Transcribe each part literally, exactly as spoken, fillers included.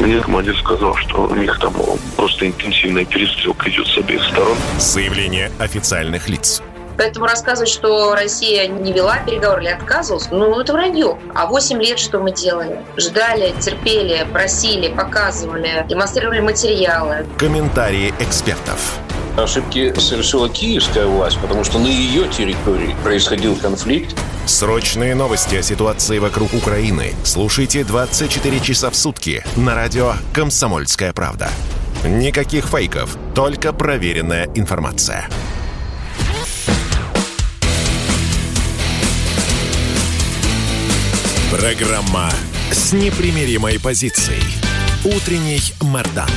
Мне командир сказал, что у них там просто интенсивная перестрелка идет с обеих сторон. Заявление официальных лиц. Поэтому рассказывать, что Россия не вела переговоры или отказывалась, ну, это вранье. А восемь лет что мы делали? Ждали, терпели, просили, показывали, демонстрировали материалы. Комментарии экспертов. Ошибки совершила киевская власть, потому что на ее территории происходил конфликт. Срочные новости о ситуации вокруг Украины слушайте двадцать четыре часа в сутки на радио «Комсомольская правда». Никаких фейков, только проверенная информация. Программа с непримиримой позицией. Утренний Мардан.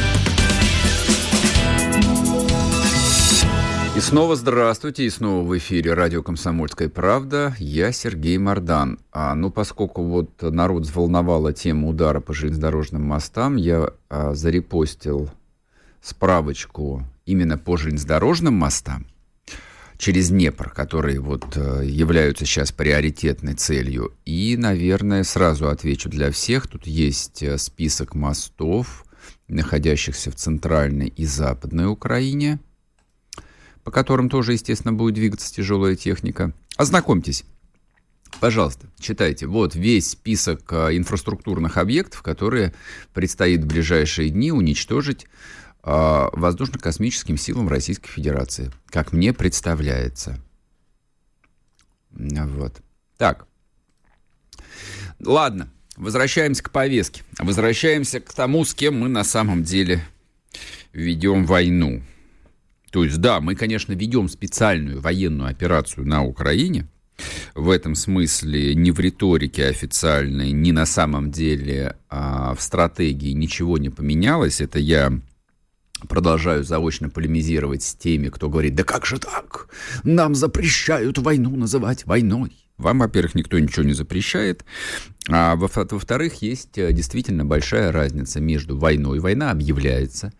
И снова здравствуйте, и снова в эфире радио «Комсомольская правда». Я Сергей Мардан. А, ну, поскольку вот народ взволновала тема удара по железнодорожным мостам, я а, зарепостил справочку именно по железнодорожным мостам через Днепр, которые вот являются сейчас приоритетной целью. И, наверное, сразу отвечу для всех. Тут есть список мостов, находящихся в Центральной и Западной Украине, по которым тоже, естественно, будет двигаться тяжелая техника. Ознакомьтесь, пожалуйста, читайте. Вот весь список инфраструктурных объектов, которые предстоит в ближайшие дни уничтожить воздушно-космическим силам Российской Федерации, как мне представляется. Вот. Так. Ладно, возвращаемся к повестке. Возвращаемся к тому, с кем мы на самом деле ведем войну. То есть, да, мы, конечно, ведем специальную военную операцию на Украине. В этом смысле ни в риторике официальной, ни на самом деле а в стратегии ничего не поменялось. Это я продолжаю заочно полемизировать с теми, кто говорит: да как же так? Нам запрещают войну называть войной. Вам, во-первых, никто ничего не запрещает. А во- во-вторых, есть действительно большая разница между войной. Война объявляется.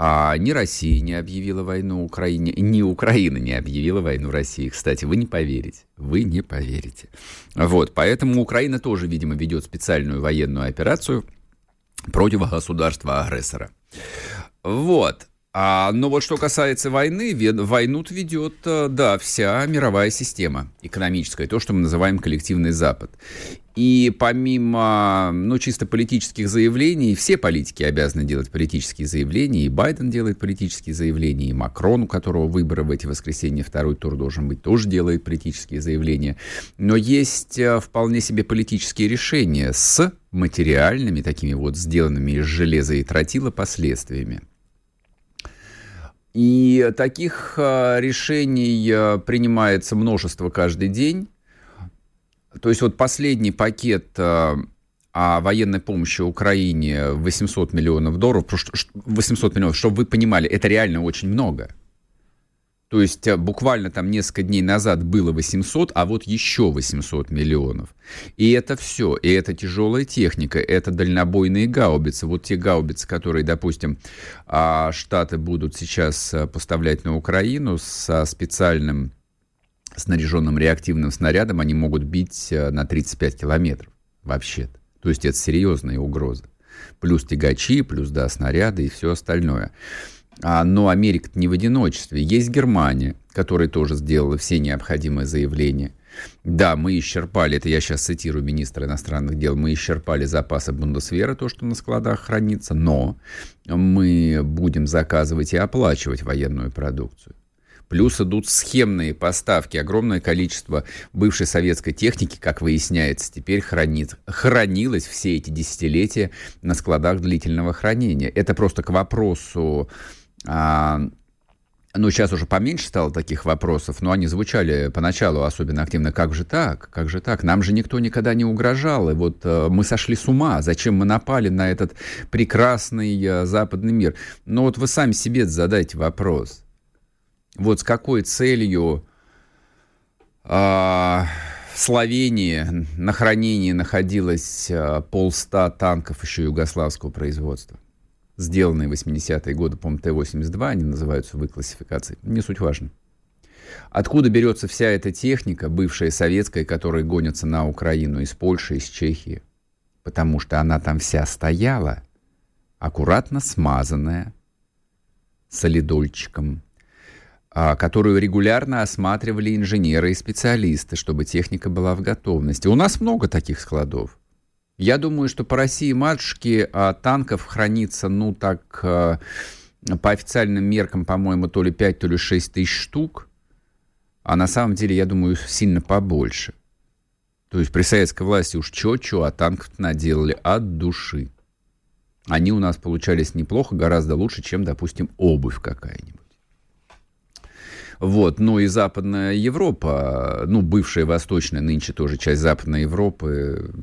А ни Россия не объявила войну Украине, ни Украина не объявила войну России. Кстати, вы не поверите, вы не поверите. Вот, поэтому Украина тоже, видимо, ведет специальную военную операцию против государства-агрессора. Вот. А, но вот что касается войны, войну-то ведет, да, вся мировая система экономическая, то, что мы называем коллективный Запад. И помимо, ну, чисто политических заявлений, все политики обязаны делать политические заявления, и Байден делает политические заявления, и Макрон, у которого выборы в эти воскресенья, второй тур должен быть, тоже делает политические заявления. Но есть вполне себе политические решения с материальными, такими вот сделанными из железа и тротила, последствиями. И таких решений принимается множество каждый день. То есть вот последний пакет а, о военной помощи Украине восемьсот миллионов долларов, восемьсот миллионов, чтобы вы понимали, это реально очень много. То есть буквально там несколько дней назад было восемьсот, а вот еще восемьсот миллионов. И это все, и это тяжелая техника, это дальнобойные гаубицы. Вот те гаубицы, которые, допустим, Штаты будут сейчас поставлять на Украину со специальным снаряженным реактивным снарядом, они могут бить на тридцать пять километров вообще-то. То есть это серьезная угроза. Плюс тягачи, плюс, да, снаряды и все остальное. А, но Америка-то не в одиночестве. Есть Германия, которая тоже сделала все необходимые заявления. Да, мы исчерпали, это я сейчас цитирую министра иностранных дел, мы исчерпали запасы Бундесвера, то, что на складах хранится, но мы будем заказывать и оплачивать военную продукцию. Плюс идут схемные поставки. Огромное количество бывшей советской техники, как выясняется, теперь хранит, хранилось все эти десятилетия на складах длительного хранения. Это просто к вопросу а, Ну, сейчас уже поменьше стало таких вопросов, но они звучали поначалу особенно активно. Как же так? Как же так? Нам же никто никогда не угрожал. И вот э, мы сошли с ума. Зачем мы напали на этот прекрасный э, западный мир? Но вот вы сами себе задайте вопрос. Вот с какой целью э, в Словении на хранении находилось э, полста танков еще югославского производства? Сделанные в восьмидесятые годы, по-моему, Т восемьдесят два, они называются в их классификации. Не суть важно. Откуда берется вся эта техника, бывшая советская, которая гонится на Украину из Польши, из Чехии? Потому что она там вся стояла, аккуратно смазанная солидольчиком, которую регулярно осматривали инженеры и специалисты, чтобы техника была в готовности. У нас много таких складов. Я думаю, что по России, матушке, танков хранится, ну, так, по официальным меркам, по-моему, то ли пять, то ли шесть тысяч штук. А на самом деле, я думаю, сильно побольше. То есть при советской власти уж чё-чё, а танков-то наделали от души. Они у нас получались неплохо, гораздо лучше, чем, допустим, обувь какая-нибудь. Вот, ну и Западная Европа, ну, бывшая Восточная, нынче тоже часть Западной Европы,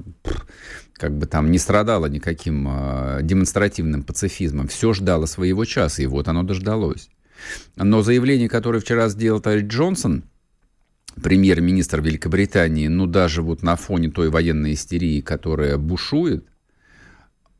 как бы там не страдала никаким демонстративным пацифизмом. Все ждало своего часа, и вот оно дождалось. Но заявление, которое вчера сделал товарищ Джонсон, премьер-министр Великобритании, ну, даже вот на фоне той военной истерии, которая бушует,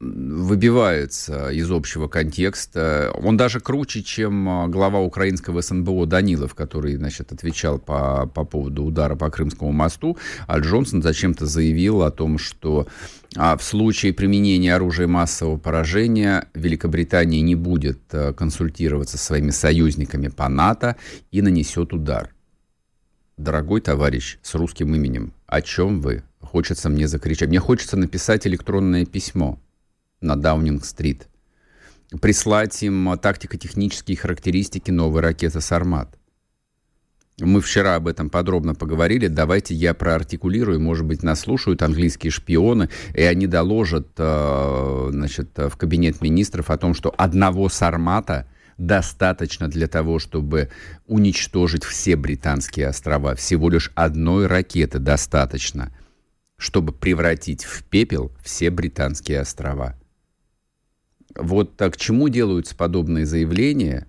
выбивается из общего контекста. Он даже круче, чем глава украинского СНБО Данилов, который, значит, отвечал по, по поводу удара по Крымскому мосту. А Джонсон зачем-то заявил о том, что в случае применения оружия массового поражения Великобритания не будет консультироваться со своими союзниками по НАТО и нанесет удар. Дорогой товарищ с русским именем, о чем вы? Хочется мне закричать. Мне хочется написать электронное письмо на Даунинг-стрит, прислать им тактико-технические характеристики новой ракеты «Сармат». Мы вчера об этом подробно поговорили, давайте я проартикулирую, может быть, нас слушают английские шпионы, и они доложат, значит, в кабинет министров о том, что одного «Сармата» достаточно для того, чтобы уничтожить все британские острова. Всего лишь одной ракеты достаточно, чтобы превратить в пепел все британские острова. Вот так, к чему делаются подобные заявления,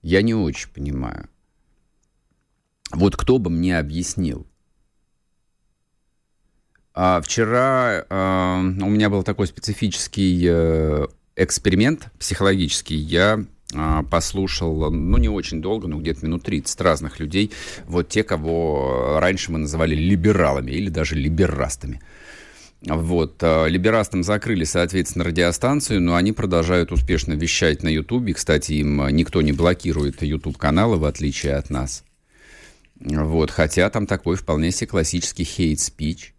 я не очень понимаю. Вот кто бы мне объяснил? А вчера а, у меня был такой специфический а, эксперимент психологический. Я а, послушал, ну не очень долго, но где-то минут тридцать разных людей. Вот те, кого раньше мы называли либералами или даже либерастами. Вот, либерастам закрыли, соответственно, радиостанцию, но они продолжают успешно вещать на Ютубе. Кстати, им никто не блокирует Ютуб-каналы, в отличие от нас. Вот, хотя там такой вполне себе классический хейт-спич.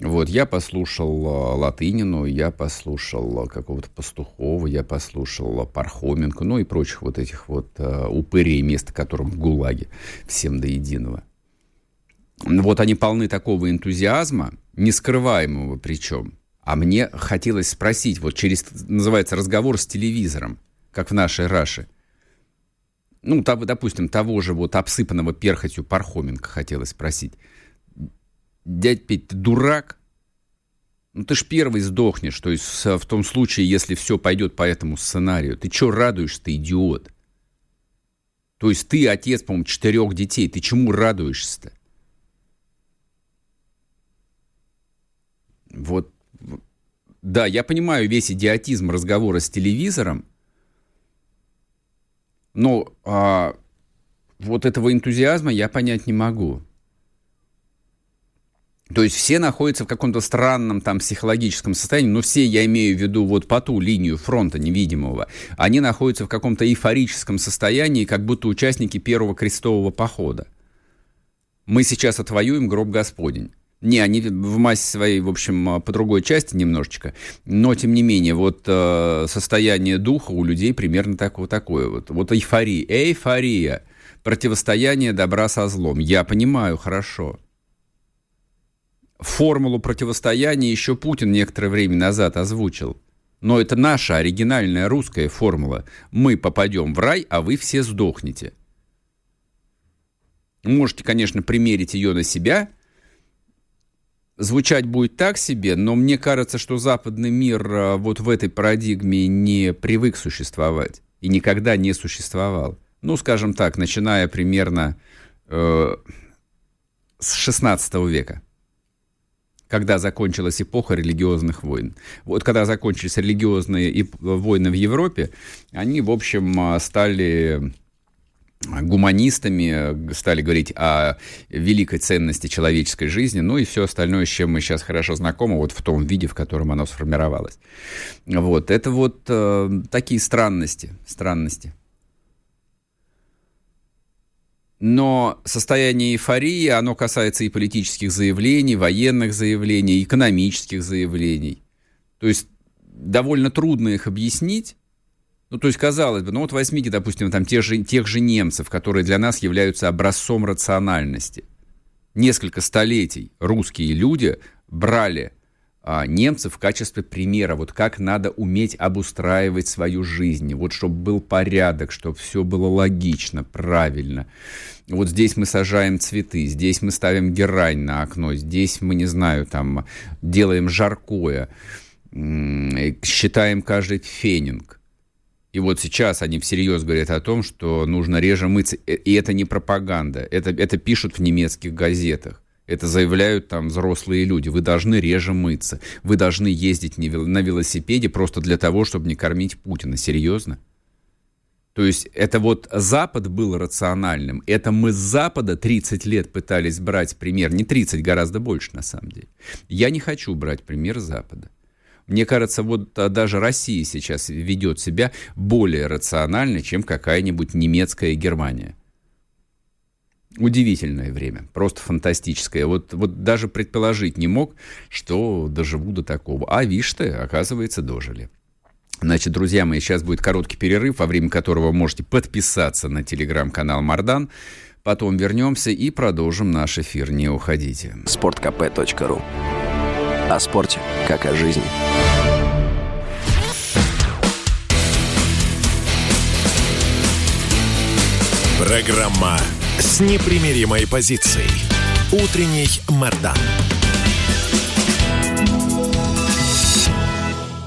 Вот, я послушал Латынину, я послушал какого-то Пастухова, я послушал Пархоменко, ну и прочих вот этих вот упырей, место которым в ГУЛАГе, всем до единого. Вот они полны такого энтузиазма, нескрываемого причем. А мне хотелось спросить, вот через, называется, разговор с телевизором, как в нашей Раше. Ну, там, допустим, того же вот обсыпанного перхотью Пархоменко хотелось спросить. Дядь Петь, ты дурак? Ну, ты ж первый сдохнешь, то есть в том случае, если все пойдет по этому сценарию. Ты чего радуешься, ты идиот? То есть ты отец, по-моему, четырех детей, ты чему радуешься-то? Вот, да, я понимаю весь идиотизм разговора с телевизором, но а, вот этого энтузиазма я понять не могу. То есть все находятся в каком-то странном там психологическом состоянии, но все, я имею в виду вот по ту линию фронта невидимого, они находятся в каком-то эйфорическом состоянии, как будто участники первого крестового похода. Мы сейчас отвоюем гроб Господень. Не, они в массе своей, в общем, по другой части немножечко, но, тем не менее, вот э, состояние духа у людей примерно так, вот такое вот. Вот эйфория, эйфория, противостояние добра со злом. Я понимаю, хорошо. Формулу противостояния еще Путин некоторое время назад озвучил, но это наша оригинальная русская формула. Мы попадем в рай, а вы все сдохнете. Можете, конечно, примерить ее на себя. Звучать будет так себе, но мне кажется, что западный мир вот в этой парадигме не привык существовать и никогда не существовал. Ну, скажем так, начиная примерно э, с шестнадцатого века, когда закончилась эпоха религиозных войн. Вот когда закончились религиозные войны в Европе, они, в общем, стали... гуманистами, стали говорить о великой ценности человеческой жизни, ну и все остальное, с чем мы сейчас хорошо знакомы, вот в том виде, в котором оно сформировалось. Вот, это вот э, такие странности, странности. Но состояние эйфории, оно касается и политических заявлений, военных заявлений, экономических заявлений. То есть довольно трудно их объяснить. Ну, то есть, казалось бы, ну вот возьмите, допустим, там тех же, тех же немцев, которые для нас являются образцом рациональности. Несколько столетий русские люди брали а, немцев в качестве примера, вот как надо уметь обустраивать свою жизнь, вот чтобы был порядок, чтобы все было логично, правильно. Вот здесь мы сажаем цветы, здесь мы ставим герань на окно, здесь мы, не знаю, там делаем жаркое, считаем каждый фенинг. И вот сейчас они всерьез говорят о том, что нужно реже мыться. И это не пропаганда. Это, это пишут в немецких газетах. Это заявляют там взрослые люди. Вы должны реже мыться. Вы должны ездить на велосипеде просто для того, чтобы не кормить Путина. Серьезно? То есть это вот Запад был рациональным. Это мы с Запада тридцать лет пытались брать пример. Не тридцать, гораздо больше на самом деле. Я не хочу брать пример Запада. Мне кажется, вот даже Россия сейчас ведет себя более рационально, чем какая-нибудь немецкая Германия. Удивительное время, просто фантастическое. Вот, вот даже предположить не мог, что доживу до такого. А вишь ты, оказывается, дожили. Значит, друзья мои, сейчас будет короткий перерыв, во время которого можете подписаться на телеграм-канал Мардан. Потом вернемся и продолжим наш эфир. Не уходите. спорт кэ пэ точка ру. О спорте, как о жизни. Программа с непримиримой позицией. Утренний Мардан.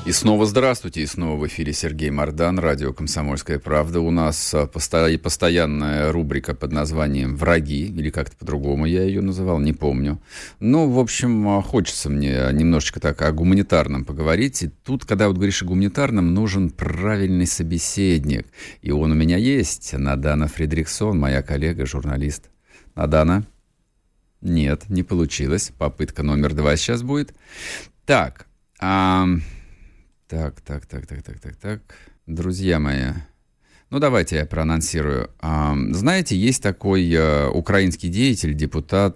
И снова здравствуйте, и снова в эфире Сергей Мардан, радио «Комсомольская правда». У нас постоянная рубрика под названием «Враги», или как-то по-другому я ее называл, не помню. Ну, в общем, хочется мне немножечко так о гуманитарном поговорить. И тут, когда вот говоришь о гуманитарном, нужен правильный собеседник. И он у меня есть, Надана Фридриксон, моя коллега, журналист. Надана? Нет, не получилось. Попытка номер два сейчас будет. Так, а... Так, так, так, так, так, так, так. Друзья мои, ну давайте я проанонсирую. Знаете, есть такой украинский деятель, депутат,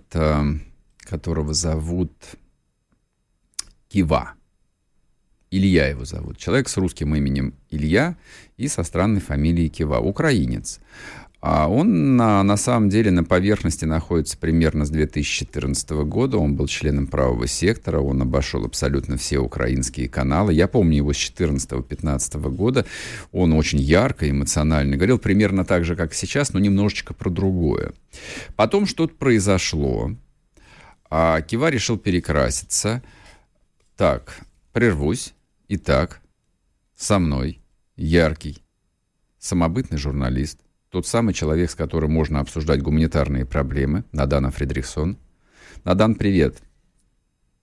которого зовут Кива. Илья его зовут. Человек с русским именем Илья и со странной фамилией Кива. Украинец. Он на, на самом деле на поверхности находится примерно с две тысячи четырнадцатого года. Он был членом правого сектора, он обошел абсолютно все украинские каналы. Я помню его с четырнадцатого-пятнадцатого года. Он очень ярко, эмоционально говорил, примерно так же, как сейчас, но немножечко про другое. Потом что-то произошло. А Кива решил перекраситься. Так, прервусь. Итак, со мной яркий, самобытный журналист. Тот самый человек, с которым можно обсуждать гуманитарные проблемы, Надана Фридриксон. Надан, привет.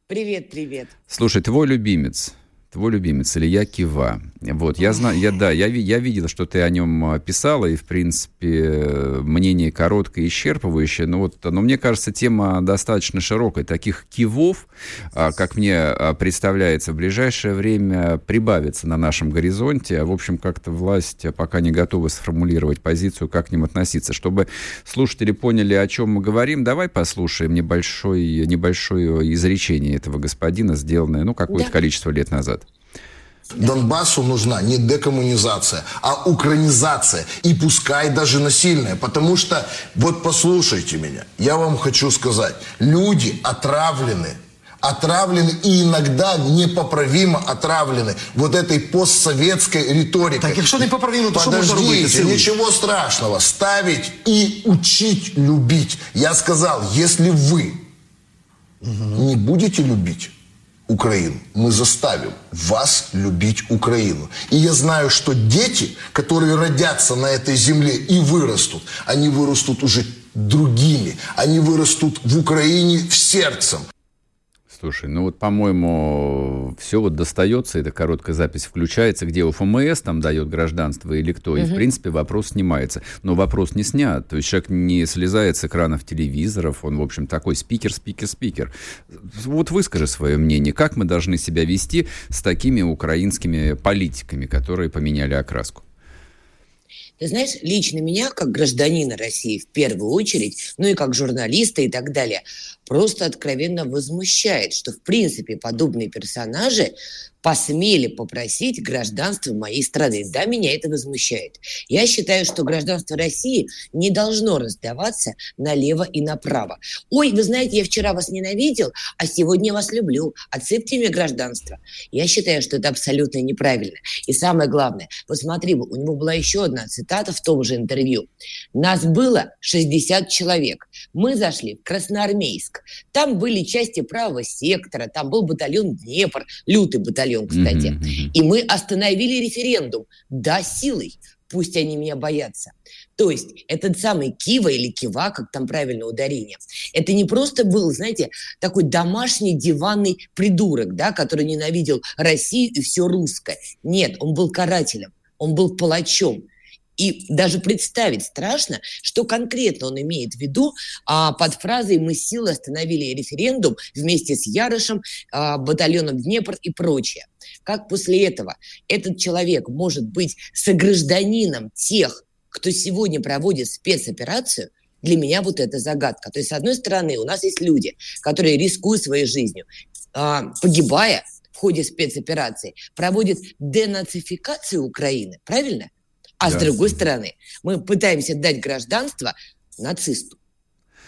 Привет, привет. Слушай, твой любимец, твой любимец Илья Кива. Вот, я знаю, я, да, я, я видел, что ты о нем писала, и, в принципе, мнение короткое и исчерпывающее, но, вот, но мне кажется, тема достаточно широкая. Таких Кивов, как мне представляется, в ближайшее время прибавится на нашем горизонте. В общем, как-то власть пока не готова сформулировать позицию, как к ним относиться. Чтобы слушатели поняли, о чем мы говорим, давай послушаем небольшое, небольшое изречение этого господина, сделанное, ну, какое-то да. количество лет назад. Донбассу нужна не декоммунизация, а украинизация. И пускай даже насильная. Потому что, вот послушайте меня, я вам хочу сказать, люди отравлены отравлены и иногда непоправимо отравлены вот этой постсоветской риторикой. Так, что непоправимо, то подождите, что можно рубить? Ничего страшного. Ставить и учить любить. Я сказал, если вы угу. не будете любить Украину, мы заставим вас любить Украину. И я знаю, что дети, которые родятся на этой земле и вырастут, они вырастут уже другими. Они вырастут в Украине в сердцем. Слушай, ну вот, по-моему, все вот достается, эта короткая запись включается, где у ФМС там дает гражданство или кто, и, угу. в принципе, вопрос снимается. Но вопрос не снят, то есть человек не слезает с экранов телевизоров, он, в общем, такой спикер, спикер, спикер. Вот выскажи свое мнение, как мы должны себя вести с такими украинскими политиками, которые поменяли окраску? Ты знаешь, лично меня, как гражданина России в первую очередь, ну и как журналиста и так далее, просто откровенно возмущает, что, в принципе, подобные персонажи посмели попросить гражданство моей страны. Да, меня это возмущает. Я считаю, что гражданство России не должно раздаваться налево и направо. Ой, вы знаете, я вчера вас ненавидел, а сегодня вас люблю. Отцепьте мне гражданство. Я считаю, что это абсолютно неправильно. И самое главное, посмотри, у него была еще одна цитата в том же интервью. Нас было шестьдесят человек. Мы зашли в Красноармейск. Там были части правого сектора, там был батальон Днепр, лютый батальон, кстати. Mm-hmm. И мы остановили референдум. Да, силой. Пусть они меня боятся. То есть этот самый Кива или Кива, как там правильно ударение, это не просто был, знаете, такой домашний диванный придурок, да, который ненавидел Россию и все русское. Нет, он был карателем, он был палачом. И даже представить страшно, что конкретно он имеет в виду а, под фразой «Мы силой остановили референдум вместе с Ярышем, а, батальоном Днепр и прочее». Как после этого этот человек может быть согражданином тех, кто сегодня проводит спецоперацию? Для меня вот это загадка. То есть, с одной стороны, у нас есть люди, которые, рискуя своей жизнью, а, погибая в ходе спецоперации, проводят денацификацию Украины, правильно? А да. С другой стороны, мы пытаемся дать гражданство нацисту.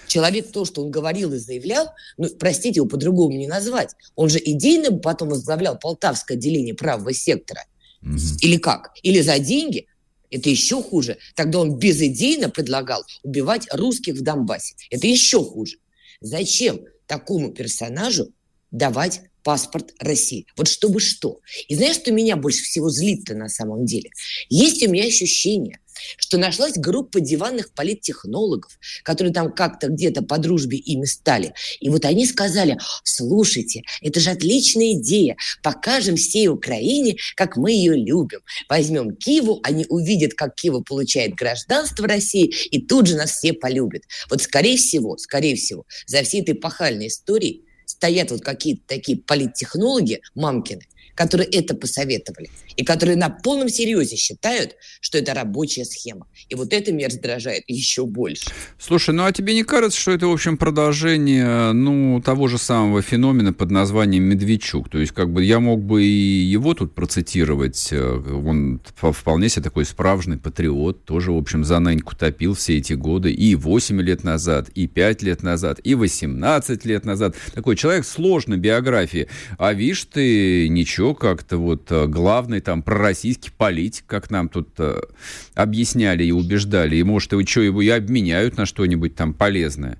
Человек, то, что он говорил и заявлял, ну, простите, его по-другому не назвать. Он же идейно потом возглавлял полтавское отделение правого сектора. Угу. Или как? Или за деньги? Это еще хуже. Тогда он безидейно предлагал убивать русских в Донбассе. Это еще хуже. Зачем такому персонажу давать паспорт России? Вот чтобы что. И знаешь, что меня больше всего злит-то на самом деле? Есть у меня ощущение, что нашлась группа диванных политтехнологов, которые там как-то где-то по дружбе ими стали. И вот они сказали, слушайте, это же отличная идея, покажем всей Украине, как мы ее любим. Возьмем Киву, они увидят, как Кива получает гражданство России, и тут же нас все полюбят. Вот скорее всего, скорее всего, за всей этой пахальной историей стоят вот какие-то такие политтехнологи, мамкины, которые это посоветовали, и которые на полном серьезе считают, что это рабочая схема. И вот это меня раздражает еще больше. Слушай, ну а тебе не кажется, что это, в общем, продолжение, ну, того же самого феномена под названием Медведчук? То есть, как бы, я мог бы и его тут процитировать. Он вполне себе такой справжный патриот, тоже, в общем, за Наньку топил все эти годы. И восемь лет назад, и пять лет назад, и восемнадцать лет назад. Такой человек сложной биографии. А вишь ты, ничего, как-то вот главный там пророссийский политик, как нам тут э, объясняли и убеждали. И, может, его, что, его и обменяют на что-нибудь там полезное.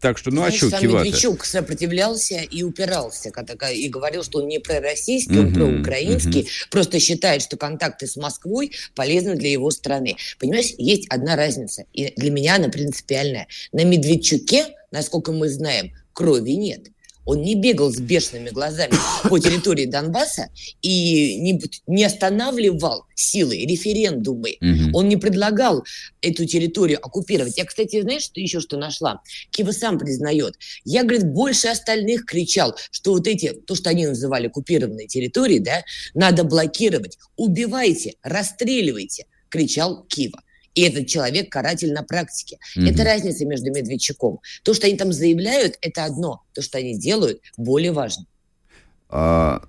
Так что, ну, знаешь, а что киваться? Сам Медведчук сопротивлялся и упирался, когда, и говорил, что он не пророссийский, он uh-huh, проукраинский, uh-huh. просто считает, что контакты с Москвой полезны для его страны. Понимаешь, есть одна разница, и для меня она принципиальная. На Медведчуке, насколько мы знаем, крови нет. Он не бегал с бешеными глазами по территории Донбасса и не, не останавливал силой референдумы. Mm-hmm. Он не предлагал эту территорию оккупировать. Я, кстати, знаешь, что еще что нашла? Кива сам признает. Я, говорит, больше остальных кричал, что вот эти, то, что они называли оккупированные территории, да, надо блокировать. Убивайте, расстреливайте, кричал Кива. И этот человек каратель на практике. Mm-hmm. Это разница между Медведчуком. То, что они там заявляют, это одно. То, что они делают, более важно. А,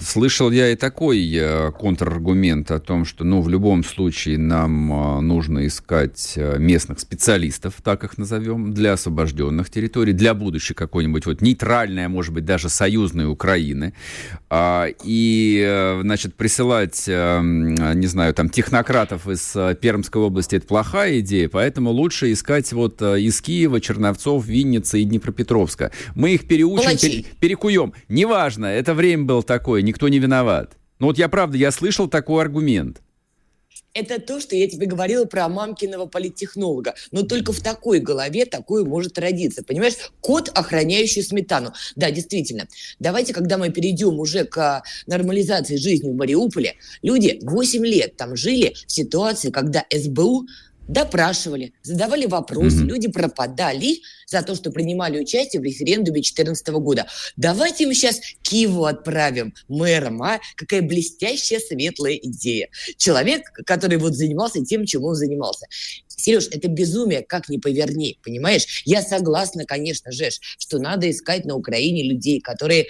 Слышал я и такой контраргумент о том, что, ну, в любом случае нам нужно искать местных специалистов, так их назовем, для освобожденных территорий, для будущей какой-нибудь вот нейтральной, может быть, даже союзной Украины. И, значит, присылать, не знаю, там, технократов из Пермской области – это плохая идея, поэтому лучше искать вот из Киева, Черновцов, Винницы и Днепропетровска. Мы их переучим, пере, перекуем. Неважно, это время было такое. Никто не виноват. Ну вот я, правда, я слышал такой аргумент. Это то, что я тебе говорила про мамкиного политтехнолога. Но только в такой голове такое может родиться. Понимаешь? Кот, охраняющий сметану. Да, действительно. Давайте, когда мы перейдем уже к нормализации жизни в Мариуполе, люди восемь лет там жили в ситуации, когда эс бэ у допрашивали, задавали вопросы, mm-hmm. люди пропадали за то, что принимали участие в референдуме две тысячи четырнадцатого года. Давайте мы сейчас Киву отправим мэром, а? Какая блестящая, светлая идея. Человек, который вот занимался тем, чем он занимался. Сереж, это безумие, как ни поверни, понимаешь? Я согласна, конечно же, что надо искать на Украине людей, которые,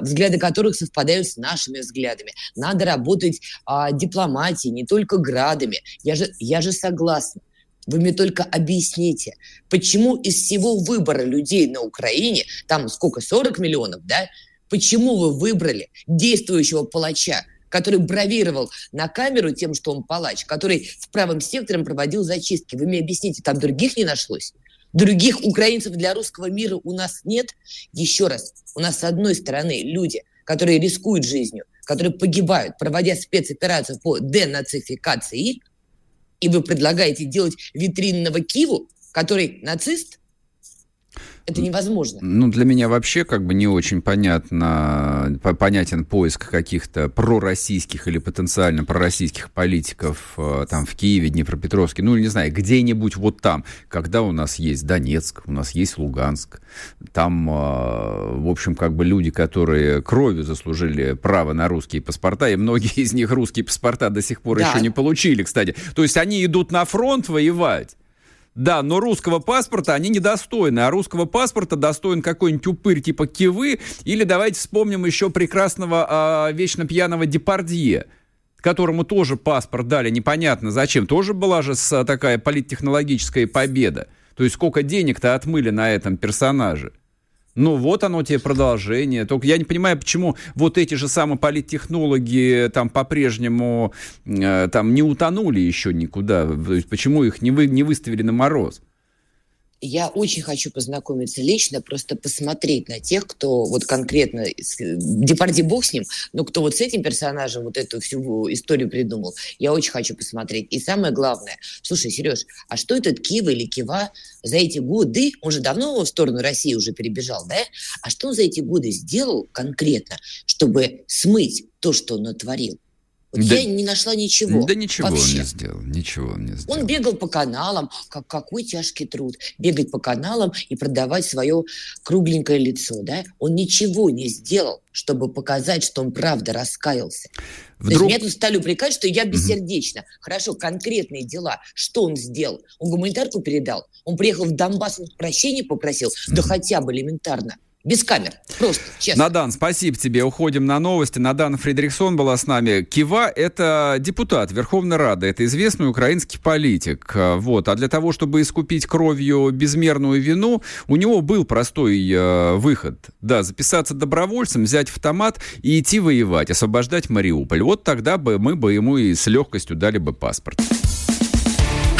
взгляды которых совпадают с нашими взглядами. Надо работать а, дипломатией, не только градами. Я же, я же согласна. Вы мне только объясните, почему из всего выбора людей на Украине, там сколько, сорок миллионов, да? Почему вы выбрали действующего палача, который бравировал на камеру тем, что он палач, который с правым сектором проводил зачистки? Вы мне объясните, там других не нашлось? Других украинцев для русского мира у нас нет? Еще раз, у нас с одной стороны люди, которые рискуют жизнью, которые погибают, проводя спецоперацию по денацификации, и вы предлагаете делать витринного Киву, который нацист? Это невозможно. Ну, для меня вообще как бы не очень понятно, понятен поиск каких-то пророссийских или потенциально пророссийских политиков там в Киеве, Днепропетровске, ну, не знаю, где-нибудь вот там, когда у нас есть Донецк, у нас есть Луганск, там, в общем, как бы люди, которые кровью заслужили право на русские паспорта, и многие из них русские паспорта до сих пор да. еще не получили, кстати. То есть они идут на фронт воевать. Да, но русского паспорта они недостойны, а русского паспорта достоин какой-нибудь упырь типа Кивы, или давайте вспомним еще прекрасного э, вечно пьяного Депардье, которому тоже паспорт дали, непонятно зачем, тоже была же с, такая политтехнологическая победа, то есть сколько денег-то отмыли на этом персонаже. Ну, вот оно тебе продолжение. Только я не понимаю, почему вот эти же самые политтехнологи там по-прежнему там не утонули еще никуда. То есть почему их не, вы, не выставили на мороз? Я очень хочу познакомиться лично, просто посмотреть на тех, кто вот конкретно, Депардье бог с ним, но кто вот с этим персонажем вот эту всю историю придумал. Я очень хочу посмотреть. И самое главное, слушай, Сереж, а что этот Кива или Кива за эти годы, он же давно в сторону России уже перебежал, да? А что он за эти годы сделал конкретно, чтобы смыть то, что он натворил? Вот да, я не нашла ничего. Да ничего вообще. он не сделал, ничего он не сделал. Он бегал по каналам, как, какой тяжкий труд, бегать по каналам и продавать свое кругленькое лицо, да? Он ничего не сделал, чтобы показать, что он правда раскаялся. Вдруг... То есть меня тут стали упрекать, что я бессердечна. Угу. Хорошо, конкретные дела. Что он сделал? Он гуманитарку передал? Он приехал в Донбасс, он прощения попросил? Угу. Да хотя бы элементарно. Без камер. Просто, честно. Надан, спасибо тебе. Уходим на новости. Надана Фридриксон была с нами. Кива – это депутат Верховной Рады. Это известный украинский политик. Вот. А для того, чтобы искупить кровью безмерную вину, у него был простой э, выход. Да, записаться добровольцем, взять автомат и идти воевать, освобождать Мариуполь. Вот тогда бы мы бы ему и с легкостью дали бы паспорт.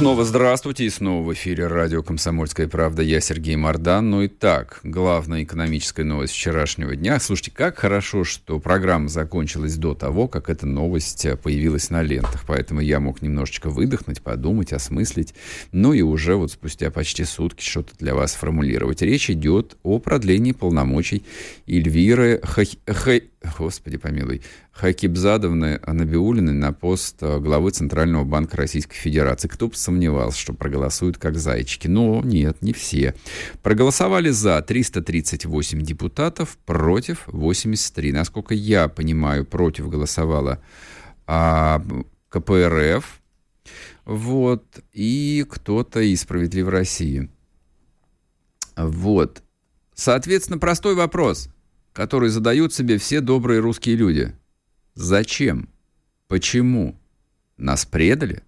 Снова здравствуйте, и снова в эфире радио «Комсомольская правда». Я Сергей Мардан. Ну и так, главная экономическая новость вчерашнего дня. Слушайте, как хорошо, что программа закончилась до того, как эта новость появилась на лентах. Поэтому я мог немножечко выдохнуть, подумать, осмыслить. Ну и уже вот спустя почти сутки что-то для вас формулировать. Речь идет о продлении полномочий Эльвиры Ха... Ха... Господи помилуй, Хакибзадовны Набиуллиной на пост главы Центрального банка Российской Федерации. Кто бы сомневался, что проголосуют как зайчики. Но нет, не все. Проголосовали за триста тридцать восемь депутатов, против восемьдесят три. Насколько я понимаю, против голосовала а, ка пэ эр эф. Вот. И кто-то из «Справедливой России». Вот. Соответственно, простой вопрос, который задают себе все добрые русские люди. Зачем? Почему? Нас предали?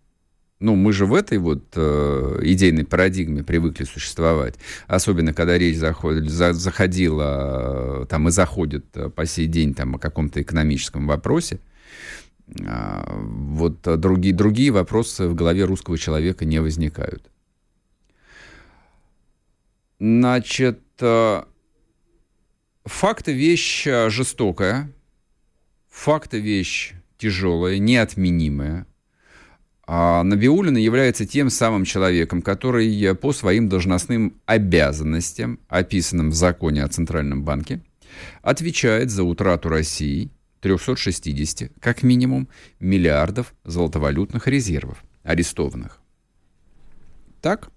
Ну, мы же в этой вот э, идейной парадигме привыкли существовать. Особенно, когда речь заходит, за, заходила, там и заходит по сей день там, о каком-то экономическом вопросе. А, вот другие, другие вопросы в голове русского человека не возникают. Значит... Факт — вещь жестокая, факт — вещь тяжелая, неотменимая. А Набиуллина является тем самым человеком, который по своим должностным обязанностям, описанным в законе о Центральном банке, отвечает за утрату России триста шестьдесят, как минимум, миллиардов золотовалютных резервов, арестованных. Так?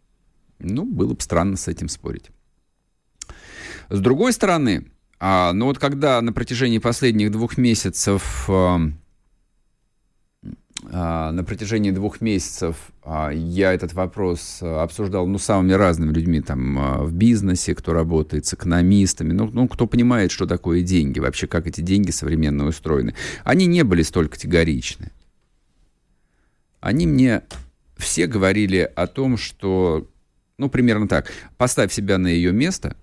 Ну, было бы странно с этим спорить. С другой стороны... А, ну вот когда на протяжении последних двух месяцев, а, а, на протяжении двух месяцев а, я этот вопрос обсуждал, ну, самыми разными людьми, там, а, в бизнесе, кто работает с экономистами, ну, ну, кто понимает, что такое деньги, вообще, как эти деньги современно устроены, они не были столь категоричны. Они мне все говорили о том, что, ну, примерно так, поставь себя на ее место,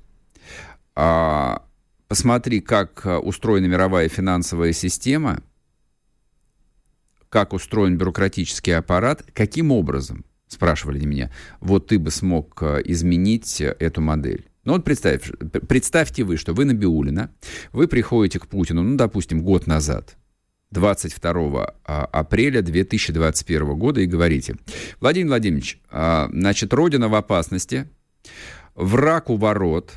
а... Посмотри, как устроена мировая финансовая система, как устроен бюрократический аппарат, каким образом, спрашивали меня, вот ты бы смог изменить эту модель. Ну вот представь, представьте вы, что вы Набиуллина, вы приходите к Путину, ну, допустим, год назад, двадцать второго апреля две тысячи двадцать первого года, и говорите: Владимир Владимирович, значит, Родина в опасности, враг у ворот,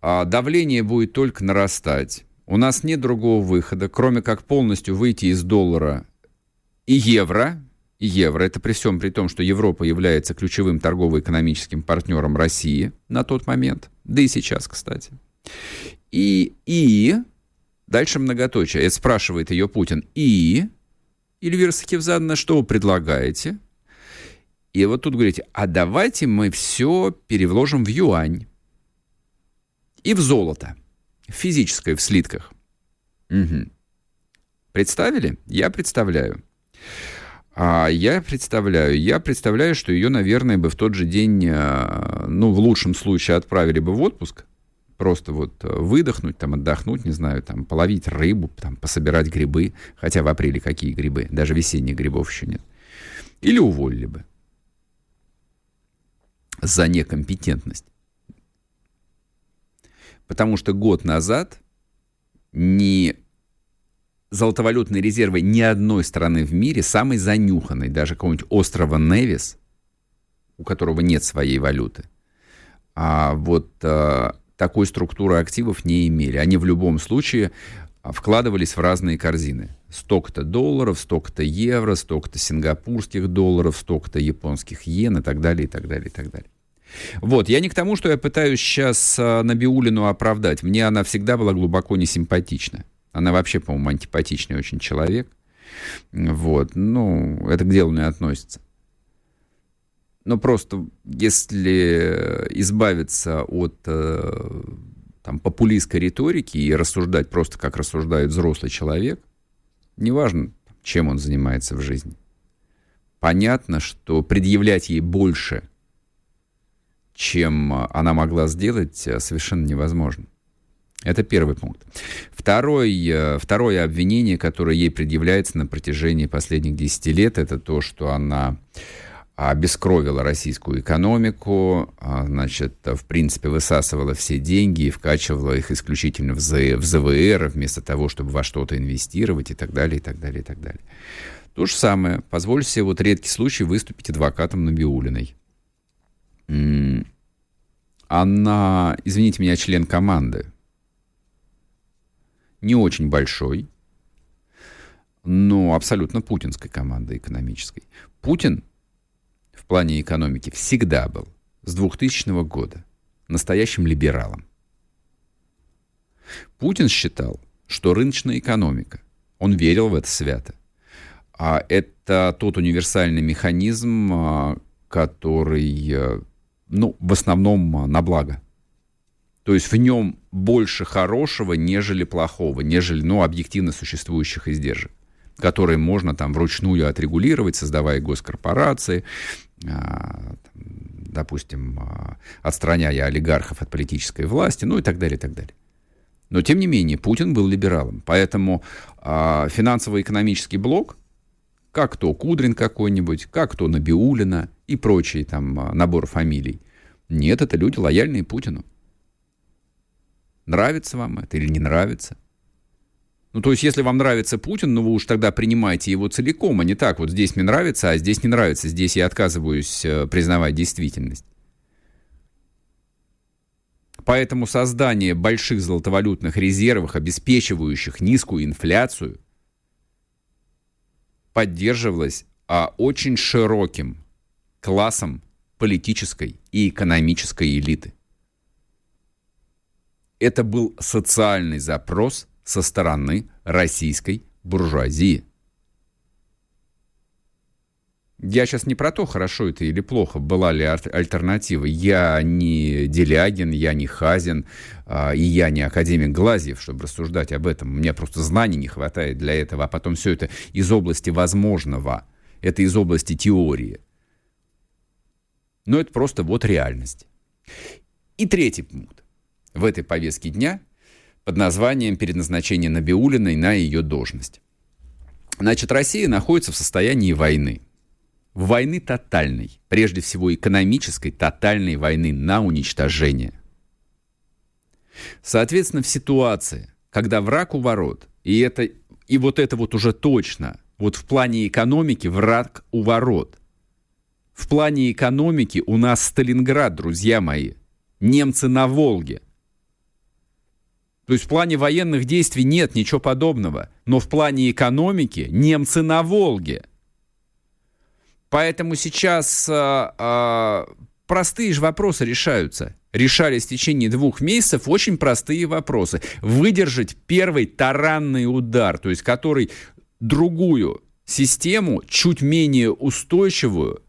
давление будет только нарастать. У нас нет другого выхода, кроме как полностью выйти из доллара и евро. И евро, это при всем при том, что Европа является ключевым торгово-экономическим партнером России на тот момент, да и сейчас, кстати. И, и дальше многоточие. Это спрашивает ее Путин. И, Эльвира Сахивзадовна, что вы предлагаете? И вот тут говорите: а давайте мы все перевложим в юань. И в золото. Физическое, в слитках. Угу. Представили? Я представляю. А я представляю. Я представляю, что ее, наверное, бы в тот же день, ну, в лучшем случае, отправили бы в отпуск. Просто вот выдохнуть, там, отдохнуть, не знаю, там, половить рыбу, там, пособирать грибы. Хотя в апреле какие грибы? Даже весенних грибов еще нет. Или уволили бы. За некомпетентность. Потому что год назад ни золотовалютные резервы ни одной страны в мире, самой занюханной, даже какого-нибудь острова Невис, у которого нет своей валюты, а вот а, такой структуры активов не имели. Они в любом случае вкладывались в разные корзины. Столько-то долларов, столько-то евро, столько-то сингапурских долларов, столько-то японских йен и так далее, и так далее, и так далее. Вот, я не к тому, что я пытаюсь сейчас Набиуллину оправдать. Мне она всегда была глубоко несимпатична. Она вообще, по-моему, антипатичный очень человек. Вот, ну, это к делу не относится. Но просто, если избавиться от там, популистской риторики и рассуждать просто, как рассуждает взрослый человек, неважно, чем он занимается в жизни, понятно, что предъявлять ей больше, чем она могла сделать, совершенно невозможно. Это первый пункт. Второй, второе обвинение, которое ей предъявляется на протяжении последних десяти лет, это то, что она обескровила российскую экономику, значит, в принципе, высасывала все деньги и вкачивала их исключительно в ЗВР, вместо того, чтобы во что-то инвестировать и так далее, и так далее, и так далее. То же самое. Позволь себе вот редкий случай выступить адвокатом Набиуллиной. Она, извините меня, член команды. Не очень большой, но абсолютно путинской команды экономической. Путин в плане экономики всегда был с двухтысячного года настоящим либералом. Путин считал, что рыночная экономика, он верил в это свято, а это тот универсальный механизм, который, ну, в основном на благо. То есть в нем больше хорошего, нежели плохого, нежели, ну, объективно существующих издержек, которые можно там вручную отрегулировать, создавая госкорпорации, допустим, отстраняя олигархов от политической власти, ну и так далее, и так далее. Но, тем не менее, Путин был либералом. Поэтому финансово-экономический блок, как то Кудрин какой-нибудь, как то Набиуллина и прочий там набор фамилий, нет, это люди, лояльные Путину. Нравится вам это или не нравится? Ну, то есть, если вам нравится Путин, ну, вы уж тогда принимаете его целиком, а не так, вот здесь мне нравится, а здесь не нравится, здесь я отказываюсь признавать действительность. Поэтому создание больших золотовалютных резервов, обеспечивающих низкую инфляцию, поддерживалось а, очень широким классом политической и экономической элиты. Это был социальный запрос со стороны российской буржуазии. Я сейчас не про то, хорошо это или плохо, была ли альтернатива. Я не Делягин, я не Хазин, и я не академик Глазьев, чтобы рассуждать об этом. Мне просто знаний не хватает для этого. А потом все это из области возможного, это из области теории. Но это просто вот реальность. И третий пункт в этой повестке дня под названием «Переназначение Набиуллиной на ее должность». Значит, Россия находится в состоянии войны. Войны тотальной, прежде всего экономической, тотальной войны на уничтожение. Соответственно, в ситуации, когда враг у ворот, и, это, и вот это вот уже точно, вот в плане экономики враг у ворот. В плане экономики у нас Сталинград, друзья мои, немцы на Волге. То есть в плане военных действий нет ничего подобного. Но в плане экономики немцы на Волге. Поэтому сейчас а, а, простые же вопросы решаются. Решались в течение двух месяцев очень простые вопросы. Выдержать первый таранный удар, то есть который другую систему, чуть менее устойчивую,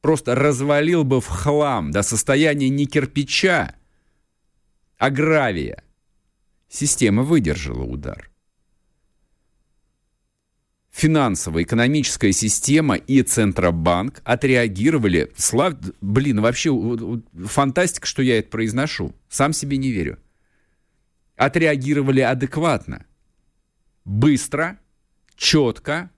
просто развалил бы в хлам до состояния не кирпича, а гравия. Система выдержала удар. Финансово-экономическая система и Центробанк отреагировали. Слав... Блин, вообще фантастика, что я это произношу. Сам себе не верю. Отреагировали адекватно. Быстро, четко.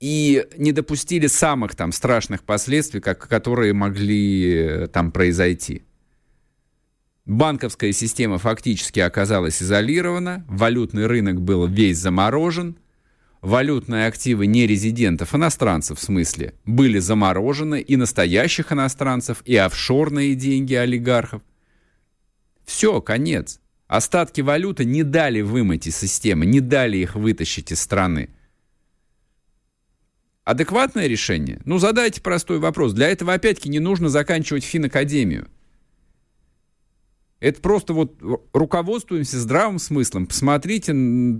И не допустили самых там страшных последствий, как, которые могли там произойти. Банковская система фактически оказалась изолирована, валютный рынок был весь заморожен, валютные активы нерезидентов, иностранцев в смысле, были заморожены, и настоящих иностранцев, и офшорные деньги олигархов. Все, конец. Остатки валюты не дали вымыть из системы, не дали их вытащить из страны. Адекватное решение? Ну, задайте простой вопрос. Для этого, опять-таки, не нужно заканчивать финакадемию. Это просто вот руководствуемся здравым смыслом. Посмотрите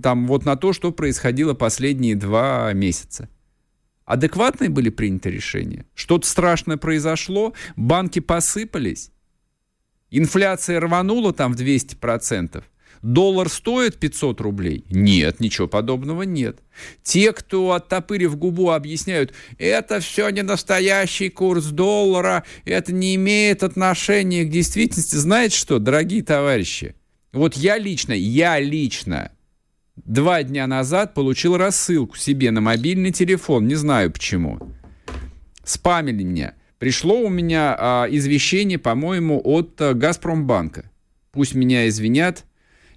там вот на то, что происходило последние два месяца. Адекватные были приняты решения? Что-то страшное произошло, банки посыпались, инфляция рванула там в двести процентов, доллар стоит пятьсот рублей? Нет, ничего подобного нет. Те, кто, оттопырив губу, объясняют, это все не настоящий курс доллара, это не имеет отношения к действительности. Знаете что, дорогие товарищи, вот я лично, я лично Два дня назад получил рассылку себе на мобильный телефон. Не знаю почему. Спамили меня. Пришло у меня а, извещение, по-моему, от а, Газпромбанка. Пусть меня извинят.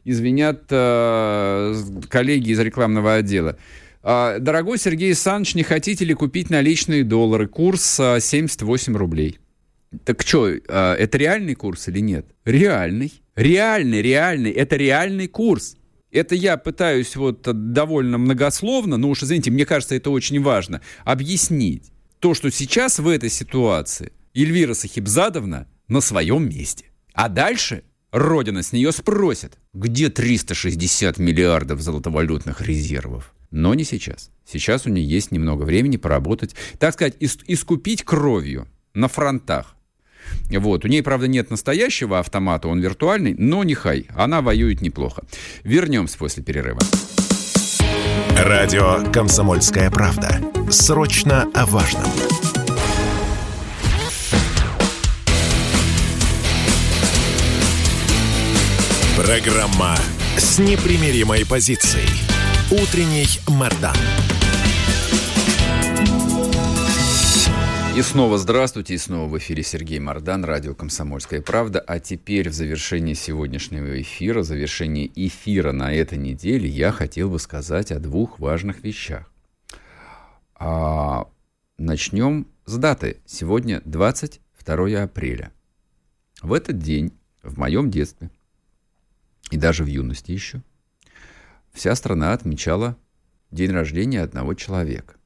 Извинят а, коллеги из рекламного отдела. А, дорогой Сергей Александрович, не хотите ли купить наличные доллары? Курс а, семьдесят восемь рублей. Так что, а, это реальный курс или нет? Реальный. Реальный, реальный. Это реальный курс. Это я пытаюсь вот довольно многословно, но уж извините, мне кажется, это очень важно, объяснить то, что сейчас в этой ситуации Эльвира Сахибзадовна на своем месте. А дальше Родина с нее спросит, где триста шестьдесят миллиардов золотовалютных резервов. Но не сейчас. Сейчас у нее есть немного времени поработать, так сказать, искупить кровью на фронтах. Вот. У ней, правда, нет настоящего автомата, он виртуальный, но нехай, она воюет неплохо. Вернемся после перерыва. Радио «Комсомольская правда». Срочно о важном. Программа с непримиримой позицией. Утренний Мардан. И снова здравствуйте, и снова в эфире Сергей Мардан, радио «Комсомольская правда». А теперь в завершении сегодняшнего эфира, в завершении эфира на этой неделе я хотел бы сказать о двух важных вещах. А, начнем с даты. Сегодня двадцать второго апреля. В этот день, в моем детстве, и даже в юности еще, вся страна отмечала день рождения одного человека.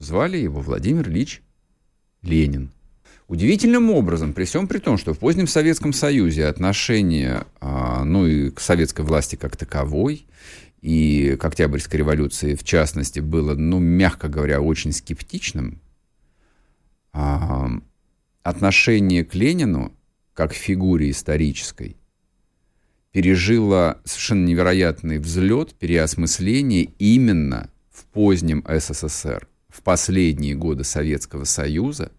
Звали его Владимир Ильич Ленин. Удивительным образом, при всем при том, что в позднем Советском Союзе отношение, ну и к советской власти как таковой, и к Октябрьской революции в частности, было, ну, мягко говоря, очень скептичным, отношение к Ленину, как фигуре исторической, пережило совершенно невероятный взлет, переосмысление именно в позднем СССР. В последние годы Советского Союза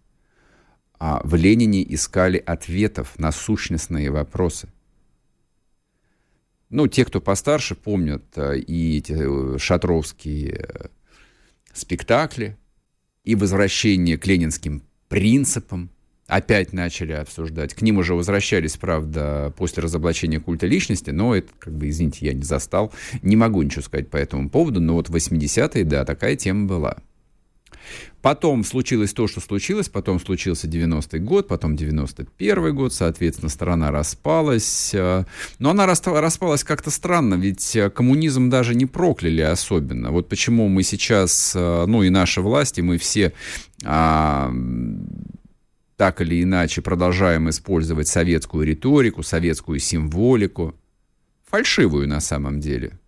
а, в Ленине искали ответов на сущностные вопросы. Ну, те, кто постарше, помнят а, и эти шатровские а, спектакли, и возвращение к ленинским принципам. Опять начали обсуждать. К ним уже возвращались, правда, после разоблачения культа личности, но это, как бы, извините, я не застал. Не могу ничего сказать по этому поводу, но вот в восьмидесятые, да, такая тема была. Потом случилось то, что случилось, потом случился девяностый год, потом девяносто первый год, соответственно, страна распалась. Но она распалась как-то странно, ведь коммунизм даже не прокляли особенно. Вот почему мы сейчас, ну и наша власть, и мы все а, так или иначе продолжаем использовать советскую риторику, советскую символику, фальшивую на самом деле,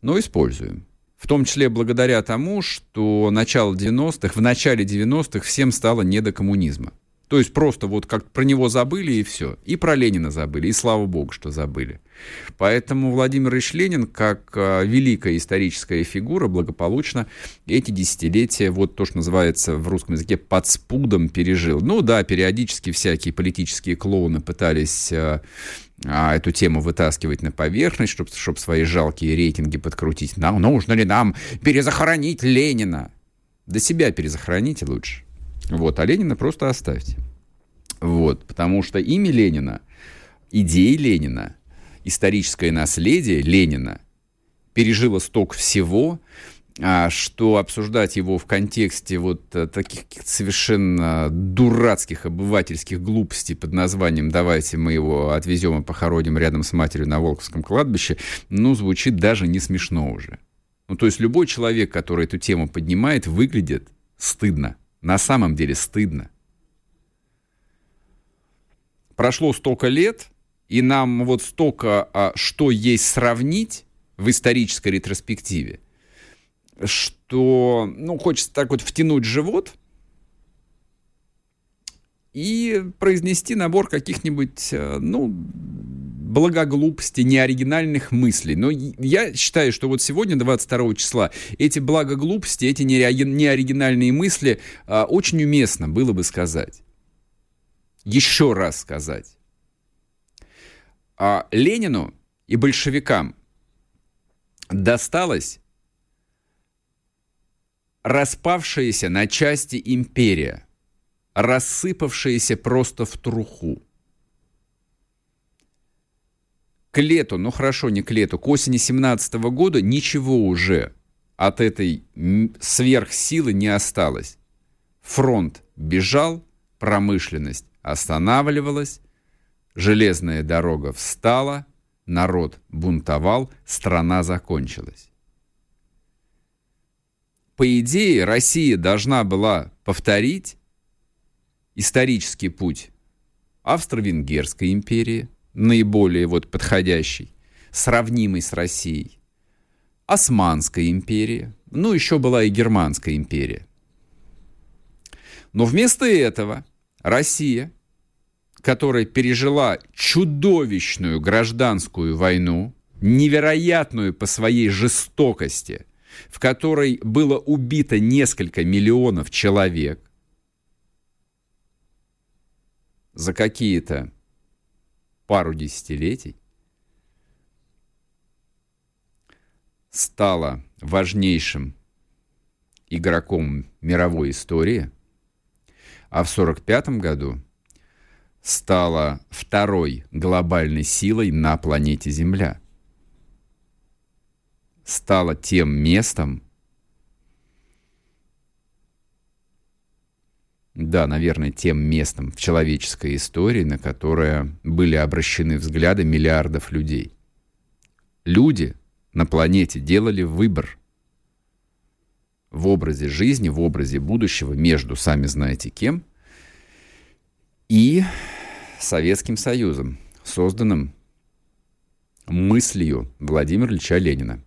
но используем. В том числе благодаря тому, что начало девяностых, в начале девяностых всем стало не до коммунизма. То есть просто вот как про него забыли, и все. И про Ленина забыли, и слава богу, что забыли. Поэтому Владимир Ильич Ленин, как великая историческая фигура, благополучно эти десятилетия, вот то, что называется в русском языке, под спудом пережил. Ну да, периодически всякие политические клоуны пытались а эту тему вытаскивать на поверхность, чтобы, чтобы свои жалкие рейтинги подкрутить. Нам нужно ли нам перезахоронить Ленина? Да себя перезахороните лучше. Вот, а Ленина просто оставьте. Вот, потому что имя Ленина, идеи Ленина, историческое наследие Ленина пережило столько всего, что обсуждать его в контексте вот таких совершенно дурацких обывательских глупостей под названием «давайте мы его отвезем и похороним рядом с матерью на Волковском кладбище», ну, звучит даже не смешно уже. Ну, то есть любой человек, который эту тему поднимает, выглядит стыдно. На самом деле стыдно. Прошло столько лет, и нам вот столько, что есть сравнить в исторической ретроспективе, что, ну, хочется так вот втянуть живот и произнести набор каких-нибудь, ну, благоглупостей, неоригинальных мыслей. Но я считаю, что вот сегодня, двадцать второго числа, эти благоглупости, эти неоригинальные мысли очень уместно было бы сказать. Еще раз сказать. Ленину и большевикам досталась распавшаяся на части империя, рассыпавшаяся просто в труху. К лету, ну хорошо, не к лету, к осени семнадцатого года ничего уже от этой сверхсилы не осталось. Фронт бежал, промышленность останавливалась, железная дорога встала, народ бунтовал, страна закончилась. По идее, Россия должна была повторить исторический путь Австро-Венгерской империи, наиболее вот подходящий, сравнимый с Россией, Османская империя, ну еще была и Германская империя. Но вместо этого Россия, которая пережила чудовищную гражданскую войну, невероятную по своей жестокости, в которой было убито несколько миллионов человек за какие-то пару десятилетий, стала важнейшим игроком мировой истории, а в сорок пятом году стала второй глобальной силой на планете Земля. Стала тем местом, да, наверное, тем местом в человеческой истории, на которое были обращены взгляды миллиардов людей. Люди на планете делали выбор в образе жизни, в образе будущего между, сами знаете кем, и Советским Союзом, созданным мыслью Владимира Ильича Ленина.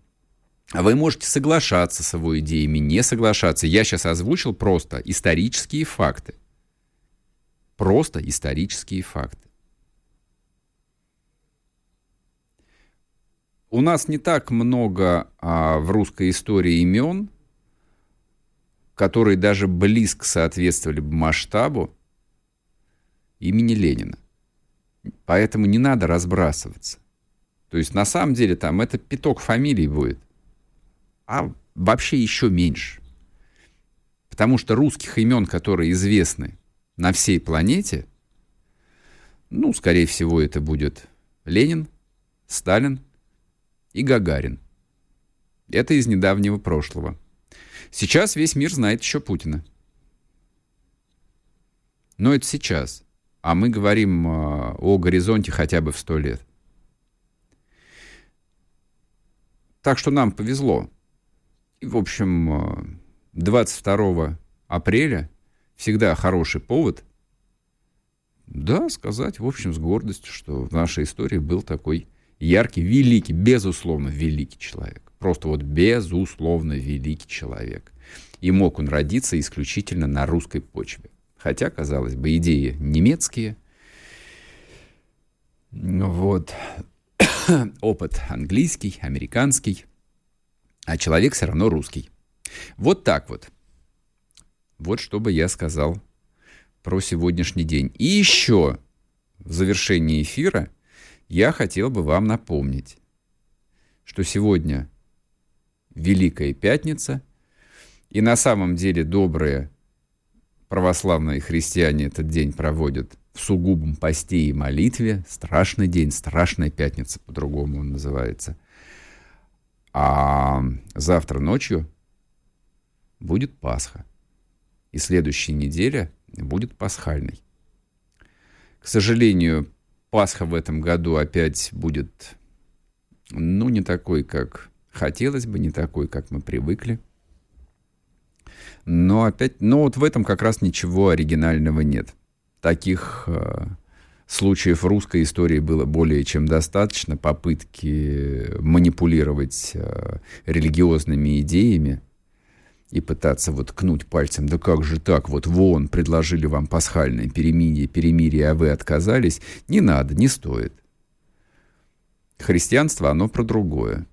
Вы можете соглашаться с его идеями, не соглашаться. Я сейчас озвучил просто исторические факты. Просто исторические факты. У нас не так много а, в русской истории имен, которые даже близко соответствовали бы масштабу имени Ленина. Поэтому не надо разбрасываться. То есть на самом деле там это пяток фамилий будет. А вообще еще меньше. Потому что русских имен, которые известны на всей планете, ну, скорее всего, это будет Ленин, Сталин и Гагарин. Это из недавнего прошлого. Сейчас весь мир знает еще Путина. Но это сейчас. А мы говорим о горизонте хотя бы в сто лет. Так что нам повезло. В общем, двадцать второго апреля всегда хороший повод, да, сказать, в общем, с гордостью, что в нашей истории был такой яркий, великий, безусловно, великий человек. Просто вот безусловно великий человек. И мог он родиться исключительно на русской почве. Хотя, казалось бы, идеи немецкие, вот, опыт английский, американский. А человек все равно русский. Вот так вот. Вот что бы я сказал про сегодняшний день. И еще в завершении эфира я хотел бы вам напомнить, что сегодня Великая Пятница. И на самом деле добрые православные христиане этот день проводят в сугубом посте и молитве. Страшный день, страшная пятница, по-другому он называется. А завтра ночью будет Пасха. И следующая неделя будет пасхальной. К сожалению, Пасха в этом году опять будет, ну, не такой, как хотелось бы, не такой, как мы привыкли. Но опять, но вот в этом как раз ничего оригинального нет. Таких э, случаев в русской истории было более чем достаточно. Попытки манипулировать э, религиозными идеями и пытаться вот ткнуть пальцем, да как же так, вот в ООН предложили вам пасхальное перемирие, перемирие, а вы отказались. Не надо, не стоит. Христианство, оно про другое.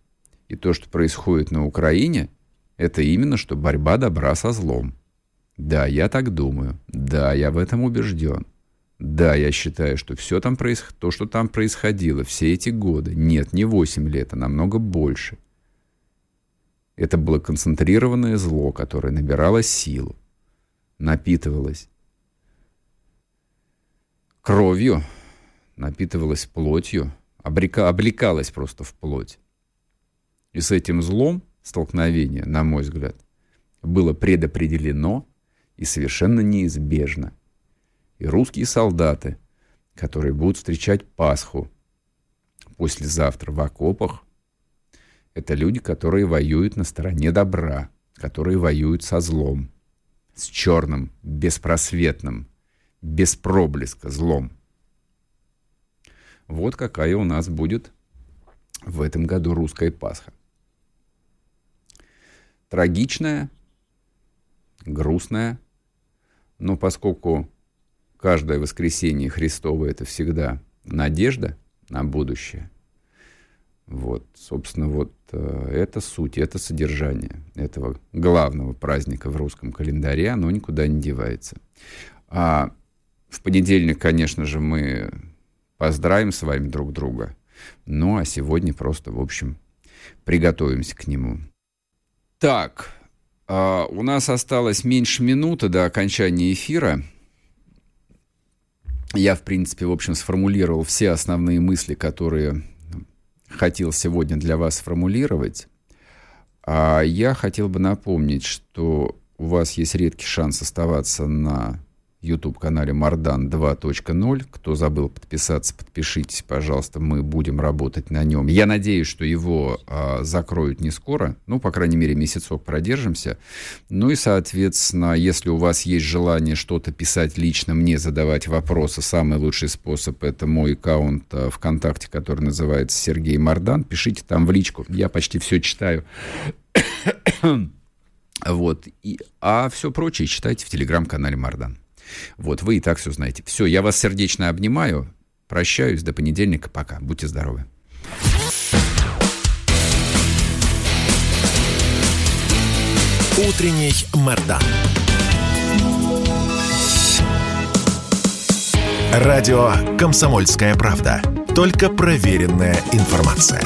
И то, что происходит на Украине, это именно что борьба добра со злом. Да, я так думаю. Да, я в этом убежден. Да, я считаю, что все там происход... то, что там происходило все эти годы, нет, не восемь лет, а намного больше, Это было концентрированное зло, которое набирало силу, напитывалось кровью, напитывалось плотью, обрека, облекалось просто в плоть. И с этим злом столкновение, на мой взгляд, было предопределено и совершенно неизбежно. И русские солдаты, которые будут встречать Пасху послезавтра в окопах, это люди, которые воюют на стороне добра, которые воюют со злом, с черным, беспросветным, без проблеска злом. Вот какая у нас будет в этом году русская Пасха. Трагичная, грустная, но поскольку каждое воскресение Христово – это всегда надежда на будущее, вот, собственно, вот это суть, это содержание этого главного праздника в русском календаре, оно никуда не девается. А в понедельник, конечно же, мы поздравим с вами друг друга, ну а сегодня просто, в общем, приготовимся к нему. Так, э, у нас осталось меньше минуты до окончания эфира. Я, в принципе, в общем, сформулировал все основные мысли, которые хотел сегодня для вас сформулировать. А я хотел бы напомнить, что у вас есть редкий шанс оставаться на YouTube-канале Мардан два точка ноль. Кто забыл подписаться, подпишитесь, пожалуйста. Мы будем работать на нем. Я надеюсь, что его а, закроют не скоро. Ну, по крайней мере, месяцок продержимся. Ну и, соответственно, если у вас есть желание что-то писать лично мне, задавать вопросы, самый лучший способ — это мой аккаунт а, ВКонтакте, который называется Сергей Мардан. Пишите там в личку. Я почти все читаю. Вот. И, а все прочее читайте в телеграм-канале Мардан. Вот, вы и так все знаете. Все, я вас сердечно обнимаю, прощаюсь, до понедельника, пока. Будьте здоровы. Утренний Мардан. Радио «Комсомольская правда». Только проверенная информация.